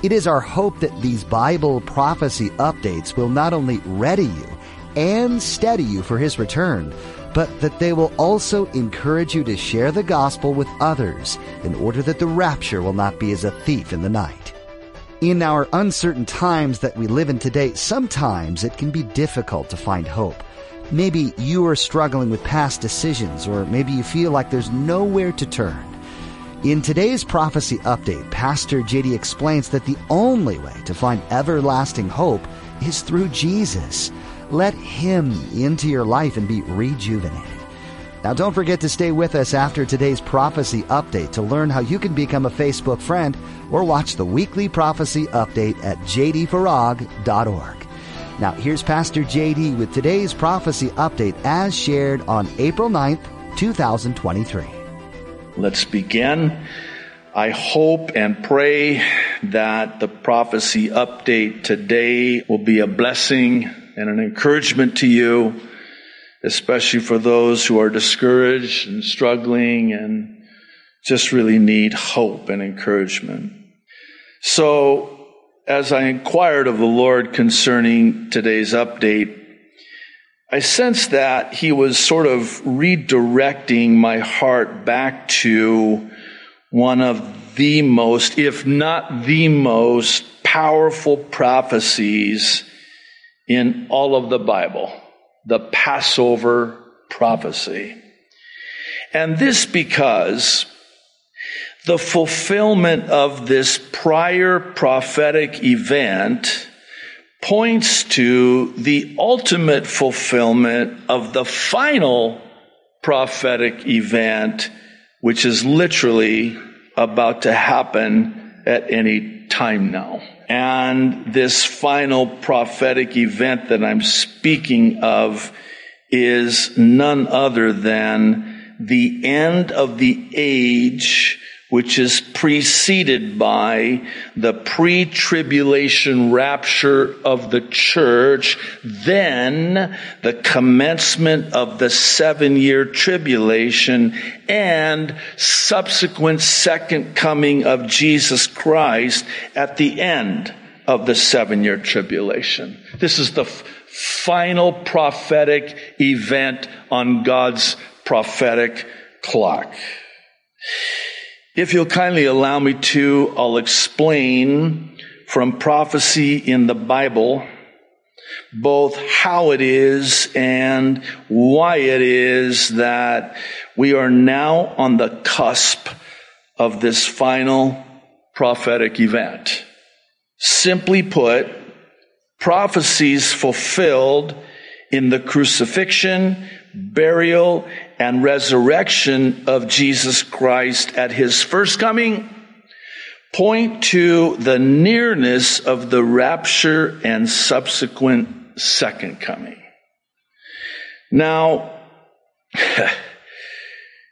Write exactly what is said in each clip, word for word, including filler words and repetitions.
It is our hope that these Bible prophecy updates will not only ready you and steady you for His return, but that they will also encourage you to share the gospel with others in order that the rapture will not be as a thief in the night. In our uncertain times that we live in today, sometimes it can be difficult to find hope. Maybe you are struggling with past decisions, or maybe you feel like there's nowhere to turn. In today's prophecy update, Pastor J D explains that the only way to find everlasting hope is through Jesus. Let Him into your life and be rejuvenated. Now, don't forget to stay with us after today's prophecy update to learn how you can become a Facebook friend or watch the weekly prophecy update at j d farag dot org. Now, here's Pastor J D with today's prophecy update as shared on April ninth, two thousand twenty-three. Let's begin. I hope and pray that the prophecy update today will be a blessing and an encouragement to you, especially for those who are discouraged and struggling and just really need hope and encouragement. So, as I inquired of the Lord concerning today's update, I sensed that He was sort of redirecting my heart back to one of the most, if not the most, powerful prophecies in all of the Bible, the Passover prophecy. And this because the fulfillment of this prior prophetic event points to the ultimate fulfillment of the final prophetic event, which is literally about to happen at any time now. And this final prophetic event that I'm speaking of is none other than the end of the age, which is preceded by the pre-tribulation rapture of the church, then the commencement of the seven-year tribulation, and subsequent second coming of Jesus Christ at the end of the seven-year tribulation. This is the f- final prophetic event on God's prophetic clock. If you'll kindly allow me to, I'll explain from prophecy in the Bible both how it is and why it is that we are now on the cusp of this final prophetic event. Simply put, prophecies fulfilled in the crucifixion, burial, and resurrection of Jesus Christ at His first coming point to the nearness of the rapture and subsequent second coming. Now,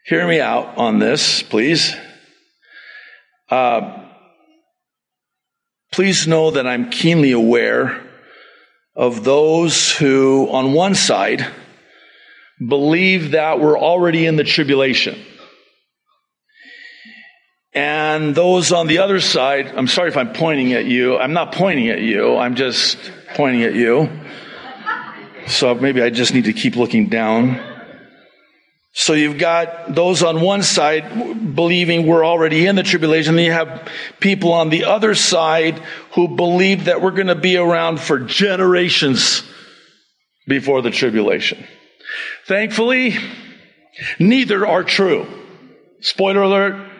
hear me out on this, please. Uh, please know that I'm keenly aware of those who, on one side, believe that we're already in the tribulation. And those on the other side, I'm sorry if I'm pointing at you. I'm not pointing at you. I'm just pointing at you. So maybe I just need to keep looking down. So you've got those on one side believing we're already in the tribulation. Then you have people on the other side who believe that we're going to be around for generations before the tribulation. Thankfully, neither are true. Spoiler alert.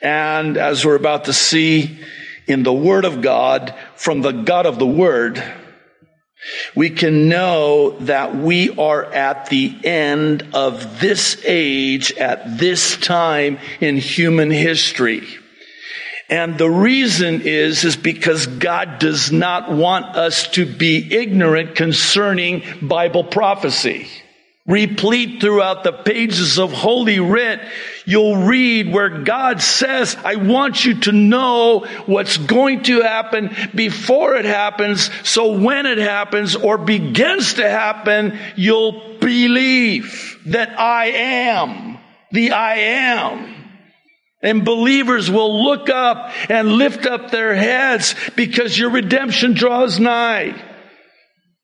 And as we're about to see in the Word of God, from the God of the Word, we can know that we are at the end of this age, at this time in human history. And the reason is, is because God does not want us to be ignorant concerning Bible prophecy. Replete throughout the pages of Holy Writ, you'll read where God says, I want you to know what's going to happen before it happens, so when it happens or begins to happen, you'll believe that I am the I am. And believers will look up and lift up their heads because your redemption draws nigh.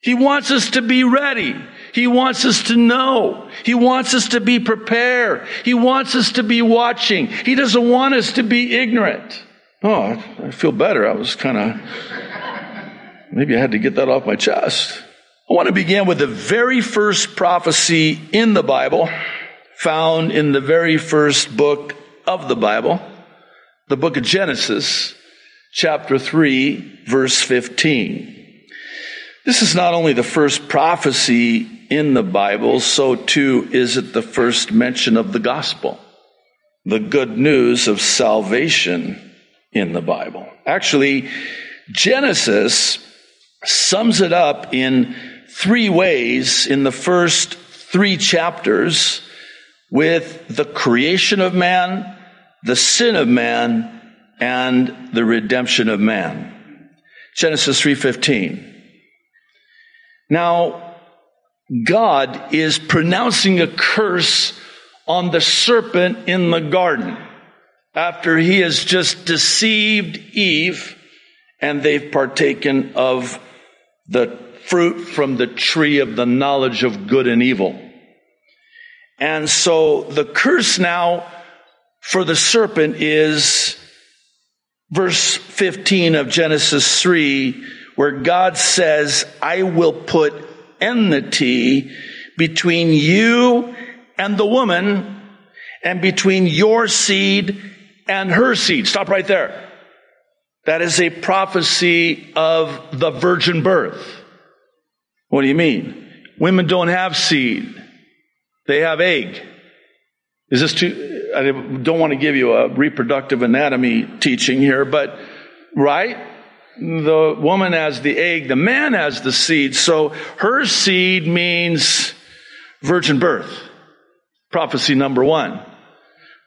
He wants us to be ready. He wants us to know. He wants us to be prepared. He wants us to be watching. He doesn't want us to be ignorant. Oh, I feel better. I was kind of, maybe I had to get that off my chest. I want to begin with the very first prophecy in the Bible, found in the very first book of the Bible, the book of Genesis, chapter three, verse fifteen. This is not only the first prophecy in the Bible, so too is it the first mention of the gospel, the good news of salvation in the Bible. Actually, Genesis sums it up in three ways in the first three chapters, with the creation of man, the sin of man, and the redemption of man. Genesis three fifteen. Now, God is pronouncing a curse on the serpent in the garden after he has just deceived Eve and they've partaken of the fruit from the tree of the knowledge of good and evil. And so the curse now for the serpent is verse fifteen of Genesis three, where God says, I will put enmity between you and the woman and between your seed and her seed. Stop right there. That is a prophecy of the virgin birth. What do you mean? Women don't have seed. They have egg. Is this too, I don't want to give you a reproductive anatomy teaching here, but right? The woman has the egg, the man has the seed. So her seed means virgin birth. Prophecy number one.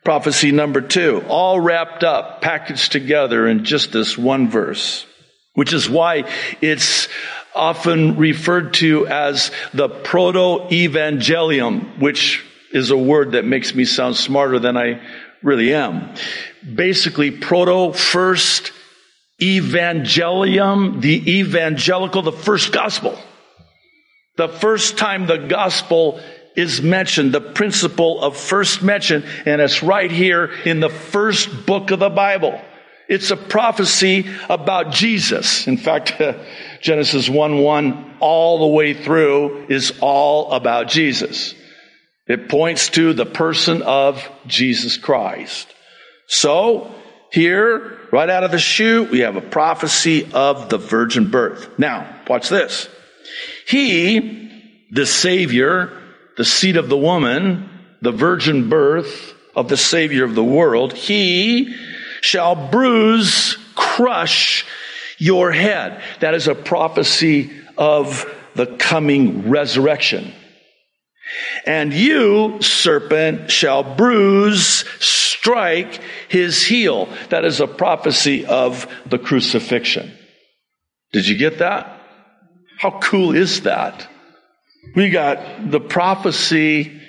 Prophecy number two. All wrapped up, packaged together in just this one verse. Which is why it's often referred to as the proto-evangelium, which is a word that makes me sound smarter than I really am. Basically, proto-first evangelium, the evangelical, the first gospel. The first time the gospel is mentioned, the principle of first mention, and it's right here in the first book of the Bible. It's a prophecy about Jesus. In fact, Genesis one one all the way through is all about Jesus. It points to the person of Jesus Christ. So, here, right out of the chute, we have a prophecy of the virgin birth. Now, watch this. He, the Savior, the seed of the woman, the virgin birth of the Savior of the world, he shall bruise, crush your head. That is a prophecy of the coming resurrection. And you, serpent, shall bruise, strike his heel. That is a prophecy of the crucifixion. Did you get that? How cool is that? We got the prophecy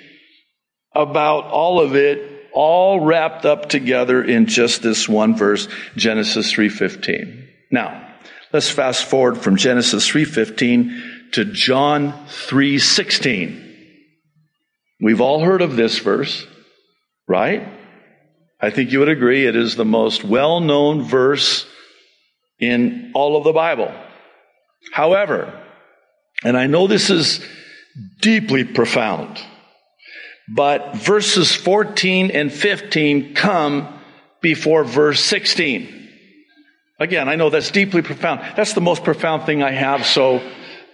about all of it, all wrapped up together in just this one verse, Genesis three fifteen. Now, let's fast forward from Genesis three fifteen to John three sixteen. We've all heard of this verse, right? I think you would agree it is the most well-known verse in all of the Bible. However, and I know this is deeply profound, but verses fourteen and fifteen come before verse sixteen. Again, I know that's deeply profound. That's the most profound thing I have, so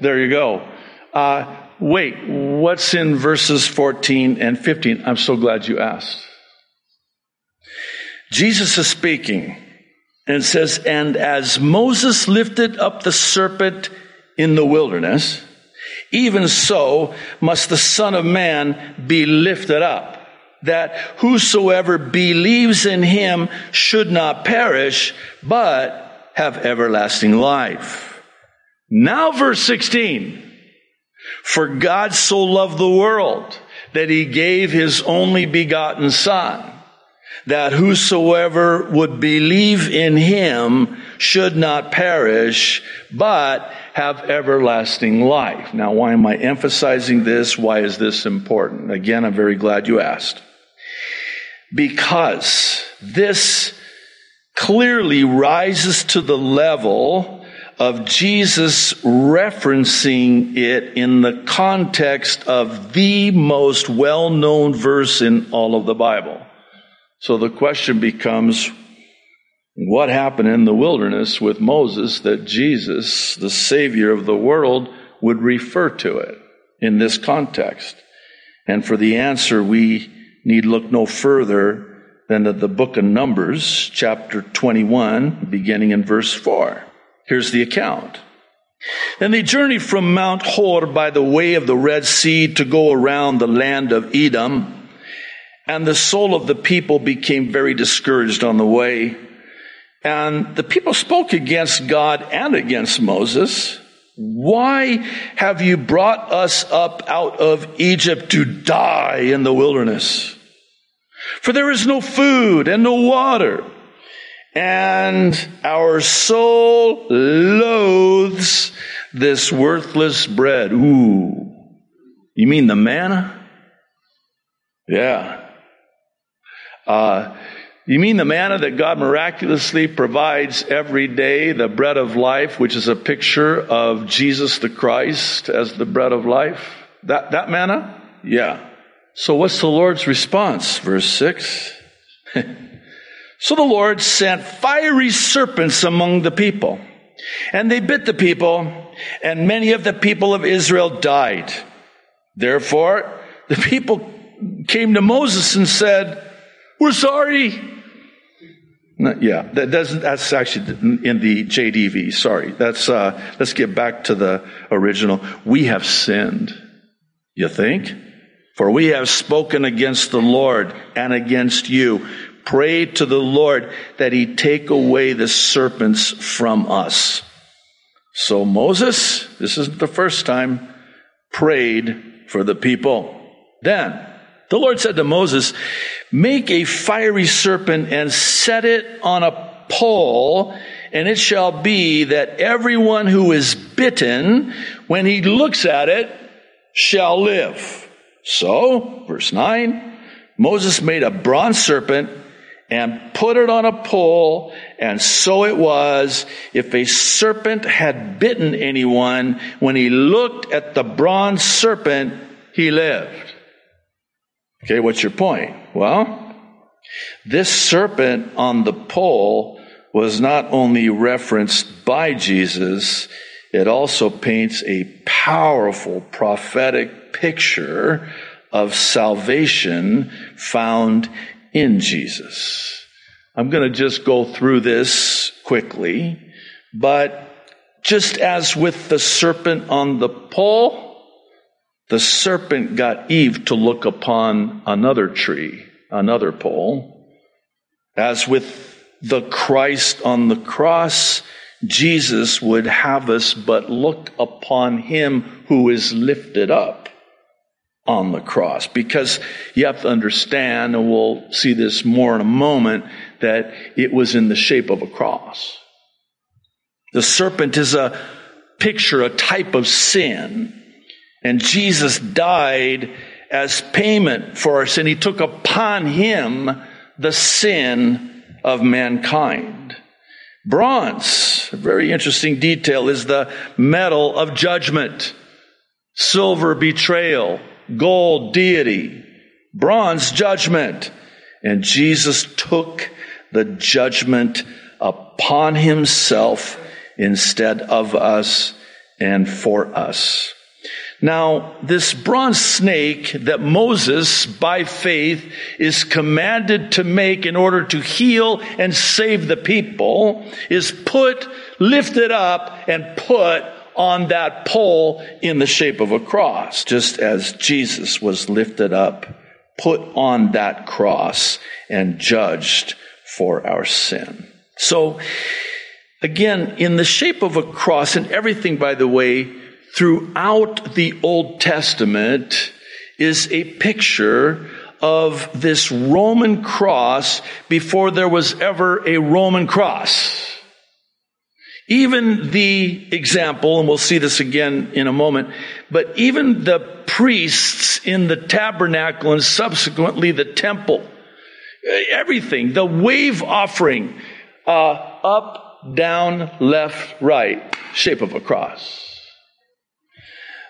there you go. Uh, wait, what's in verses fourteen and fifteen? I'm so glad you asked. Jesus is speaking And it says, and as Moses lifted up the serpent in the wilderness, even so must the Son of Man be lifted up, that whosoever believes in him should not perish, but have everlasting life. Now verse sixteen, for God so loved the world that he gave his only begotten Son, that whosoever would believe in him should not perish, but have everlasting life. Now, why am I emphasizing this? Why is this important? Again, I'm very glad you asked. Because this clearly rises to the level of Jesus referencing it in the context of the most well-known verse in all of the Bible. So the question becomes, what happened in the wilderness with Moses that Jesus, the Savior of the world, would refer to it in this context? And for the answer, we need look no further than the book of Numbers, chapter twenty-one, beginning in verse four. Here's the account. Then they journeyed from Mount Hor by the way of the Red Sea to go around the land of Edom. And the soul of the people became very discouraged on the way. And the people spoke against God and against Moses. Why have you brought us up out of Egypt to die in the wilderness? For there is no food and no water, and our soul loathes this worthless bread. Ooh, you mean the manna? Yeah. Uh, you mean the manna that God miraculously provides every day, the bread of life, which is a picture of Jesus the Christ as the bread of life? That, that manna? Yeah. So what's the Lord's response? Verse six. So the Lord sent fiery serpents among the people, and they bit the people, and many of the people of Israel died. Therefore, the people came to Moses and said, we're sorry. No, yeah, that doesn't, that's actually in the J D V. Sorry. That's, uh, let's get back to the original. We have sinned, you think? For we have spoken against the Lord and against you. Pray to the Lord that he take away the serpents from us. So Moses, this isn't the first time, prayed for the people. Then the Lord said to Moses, make a fiery serpent and set it on a pole, and it shall be that everyone who is bitten, when he looks at it, shall live. So, verse nine, Moses made a bronze serpent and put it on a pole, and so it was. If a serpent had bitten anyone, when he looked at the bronze serpent, he lived. Okay, what's your point? Well, this serpent on the pole was not only referenced by Jesus, it also paints a powerful prophetic picture of salvation found in Jesus. I'm going to just go through this quickly, but just as with the serpent on the pole, the serpent got Eve to look upon another tree, another pole. As with the Christ on the cross, Jesus would have us but look upon him who is lifted up on the cross. Because you have to understand, and we'll see this more in a moment, that it was in the shape of a cross. The serpent is a picture, a type of sin. And Jesus died as payment for our sin. He took upon him the sin of mankind. Bronze, a very interesting detail, is the metal of judgment. Silver, betrayal. Gold, deity. Bronze, judgment. And Jesus took the judgment upon himself instead of us and for us. Now, this bronze snake that Moses, by faith, is commanded to make in order to heal and save the people is put, lifted up, and put on that pole in the shape of a cross, just as Jesus was lifted up, put on that cross, and judged for our sin. So, again, in the shape of a cross, and everything, by the way, throughout the Old Testament is a picture of this Roman cross before there was ever a Roman cross. Even the example, and we'll see this again in a moment, but even the priests in the tabernacle and subsequently the temple, everything, the wave offering, uh, up, down, left, right, shape of a cross.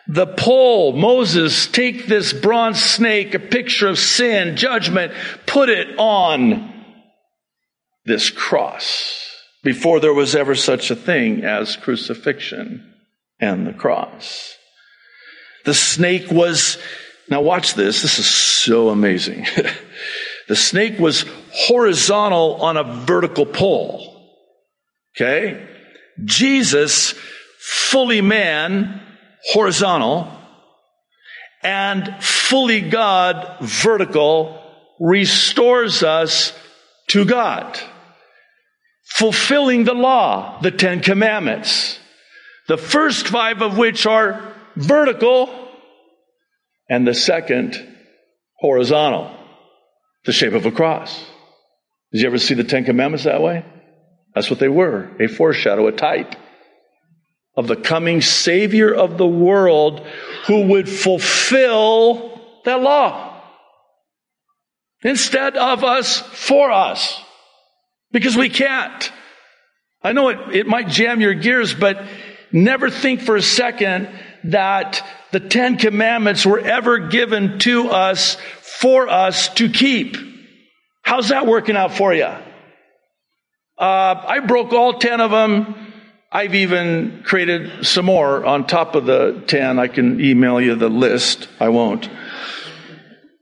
The pole, Moses, take this bronze snake, a picture of sin, judgment, put it on this cross before there was ever such a thing as crucifixion and the cross. The snake was, now watch this, this is so amazing. The snake was horizontal on a vertical pole. Okay? Jesus, fully man, horizontal, and fully God, vertical, restores us to God, fulfilling the law, the Ten Commandments, the first five of which are vertical, and the second, horizontal, the shape of a cross. Did you ever see the Ten Commandments that way? That's what they were, a foreshadow, a type of the coming Savior of the world who would fulfill that law instead of us, for us, because we can't. I know it, it might jam your gears, but never think for a second that the Ten Commandments were ever given to us, for us to keep. How's that working out for you? Uh, I broke all ten of them. I've even created some more on top of the ten. I can email you the list. I won't.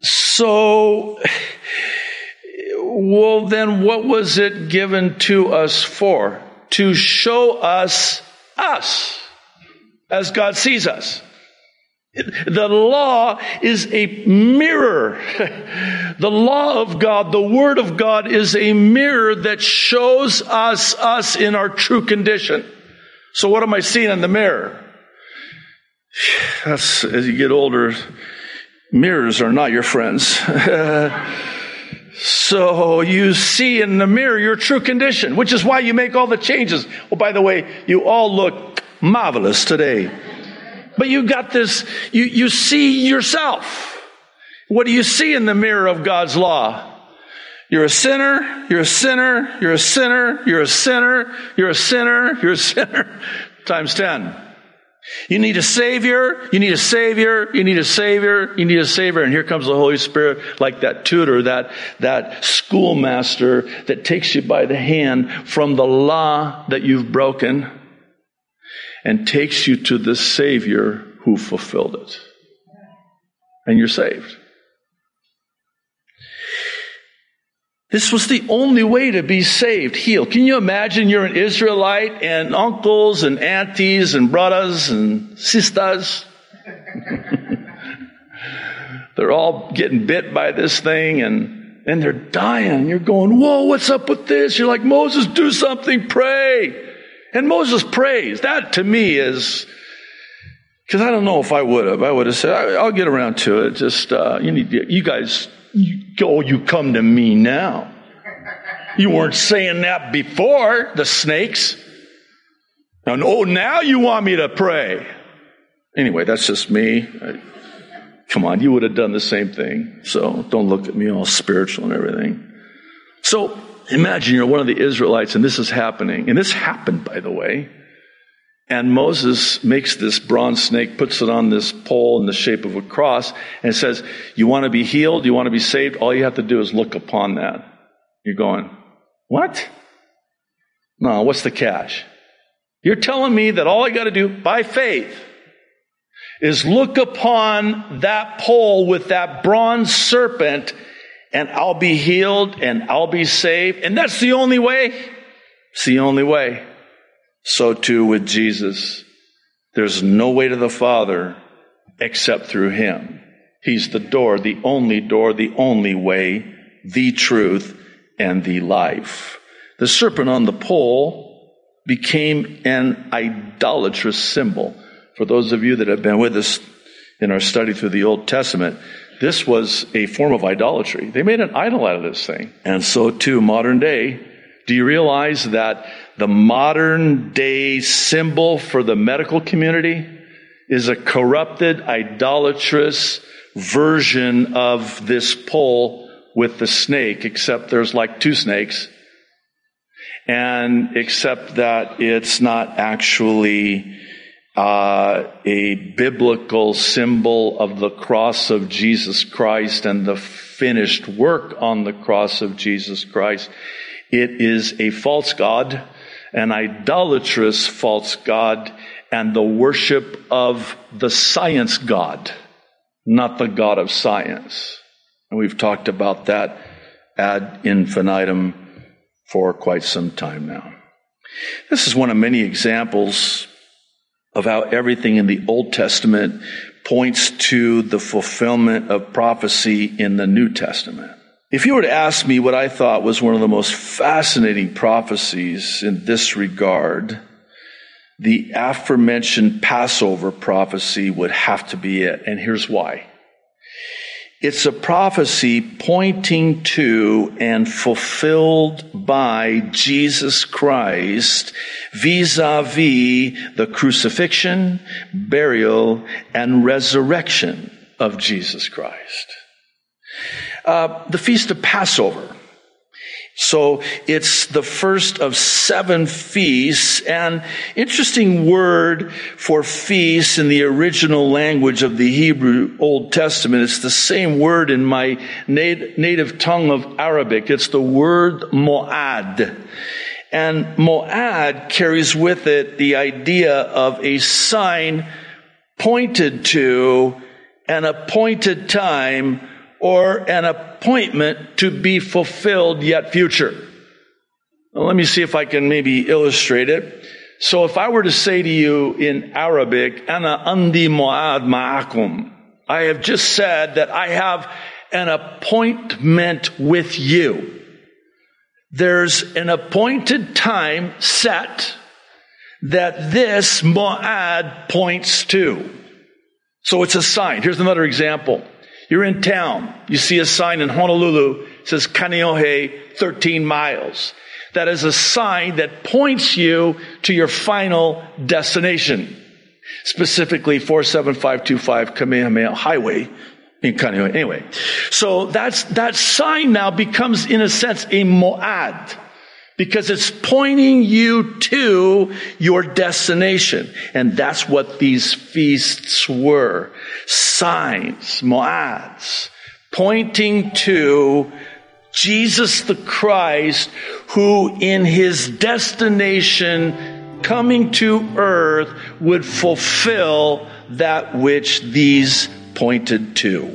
So, well, then what was it given to us for? To show us us as God sees us. The law is a mirror. The law of God, the Word of God, is a mirror that shows us us in our true condition. So what am I seeing in the mirror? That's, as you get older, mirrors are not your friends. So you see in the mirror your true condition, which is why you make all the changes. Oh, by the way, you all look marvelous today. But you got this, you, you see yourself. What do you see in the mirror of God's law? You're a sinner, you're a sinner, you're a sinner, you're a sinner, you're a sinner, you're a sinner, times ten. You need a Savior, you need a Savior, you need a Savior, you need a Savior, and here comes the Holy Spirit like that tutor, that, that schoolmaster that takes you by the hand from the law that you've broken and takes you to the Savior who fulfilled it. And you're saved. This was the only way to be saved, healed. Can you imagine you're an Israelite and uncles and aunties and brothers and sisters? They're all getting bit by this thing and, and they're dying. You're going, whoa, what's up with this? You're like, Moses, do something, pray. And Moses prays. That to me is, because I don't know if I would have. I would have said, I'll get around to it. Just, uh, you need, you guys, you go, you come to me now. You weren't saying that before, the snakes. And oh, now you want me to pray. Anyway, that's just me. I, come on, you would have done the same thing. So don't look at me all spiritual and everything. So, imagine you're one of the Israelites and this is happening. And this happened, by the way. And Moses makes this bronze snake, puts it on this pole in the shape of a cross, and says, you want to be healed? You want to be saved? All you have to do is look upon that. You're going, what? No, what's the catch? You're telling me that all I got to do by faith is look upon that pole with that bronze serpent and I'll be healed and I'll be saved. And that's the only way. It's the only way. So too with Jesus. There's no way to the Father except through Him. He's the door, the only door, the only way, the truth, and the life. The serpent on the pole became an idolatrous symbol. For those of you that have been with us in our study through the Old Testament, this was a form of idolatry. They made an idol out of this thing. And so too, modern day, do you realize that the modern day symbol for the medical community is a corrupted, idolatrous version of this pole with the snake, except there's like two snakes, and except that it's not actually uh, a biblical symbol of the cross of Jesus Christ and the finished work on the cross of Jesus Christ. It is a false god, an idolatrous false god, and the worship of the science god, not the God of science. And we've talked about that ad infinitum for quite some time now. This is one of many examples of how everything in the Old Testament points to the fulfillment of prophecy in the New Testament. If you were to ask me what I thought was one of the most fascinating prophecies in this regard, the aforementioned Passover prophecy would have to be it. And here's why. It's a prophecy pointing to and fulfilled by Jesus Christ vis-a-vis the crucifixion, burial, and resurrection of Jesus Christ. Uh, the Feast of Passover. So it's the first of seven feasts, and interesting word for feast in the original language of the Hebrew Old Testament. It's the same word in my nat- native tongue of Arabic. It's the word mo'ad. And mo'ad carries with it the idea of a sign pointed to an appointed time or an appointment to be fulfilled yet future. Well, let me see if I can maybe illustrate it. So if I were to say to you in Arabic, Ana andi mu'ad ma'akum, I have just said that I have an appointment with you. There's an appointed time set that this mu'ad points to. So it's a sign. Here's another example. You're in town. You see a sign in Honolulu. It says Kaneohe, thirteen miles. That is a sign that points you to your final destination. Specifically, four seven five two five Kamehameha Highway in Kaneohe. Anyway, so that's, that sign now becomes, in a sense, a mo'ad, because it's pointing you to your destination. And that's what these feasts were. Signs, mo'ads, pointing to Jesus the Christ, who in his destination coming to earth would fulfill that which these pointed to.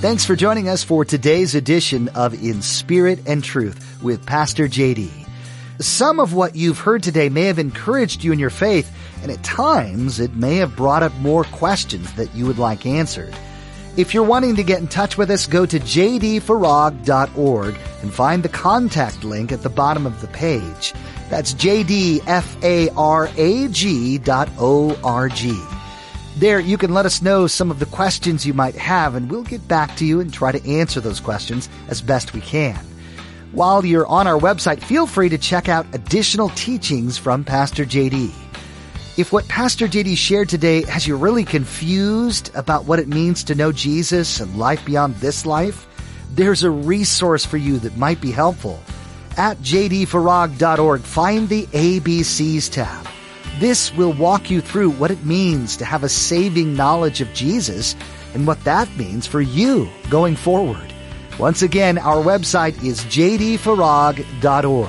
Thanks for joining us for today's edition of In Spirit and Truth with Pastor J D. Some of what you've heard today may have encouraged you in your faith, and at times it may have brought up more questions that you would like answered. If you're wanting to get in touch with us, go to j d farag dot org and find the contact link at the bottom of the page. That's j d farag dot org. There, you can let us know some of the questions you might have, and we'll get back to you and try to answer those questions as best we can. While you're on our website, feel free to check out additional teachings from Pastor J D. If what Pastor J D shared today has you really confused about what it means to know Jesus and life beyond this life, there's a resource for you that might be helpful. At j d farag dot org, find the A B Cs tab. This will walk you through what it means to have a saving knowledge of Jesus and what that means for you going forward. Once again, our website is j d farag dot org.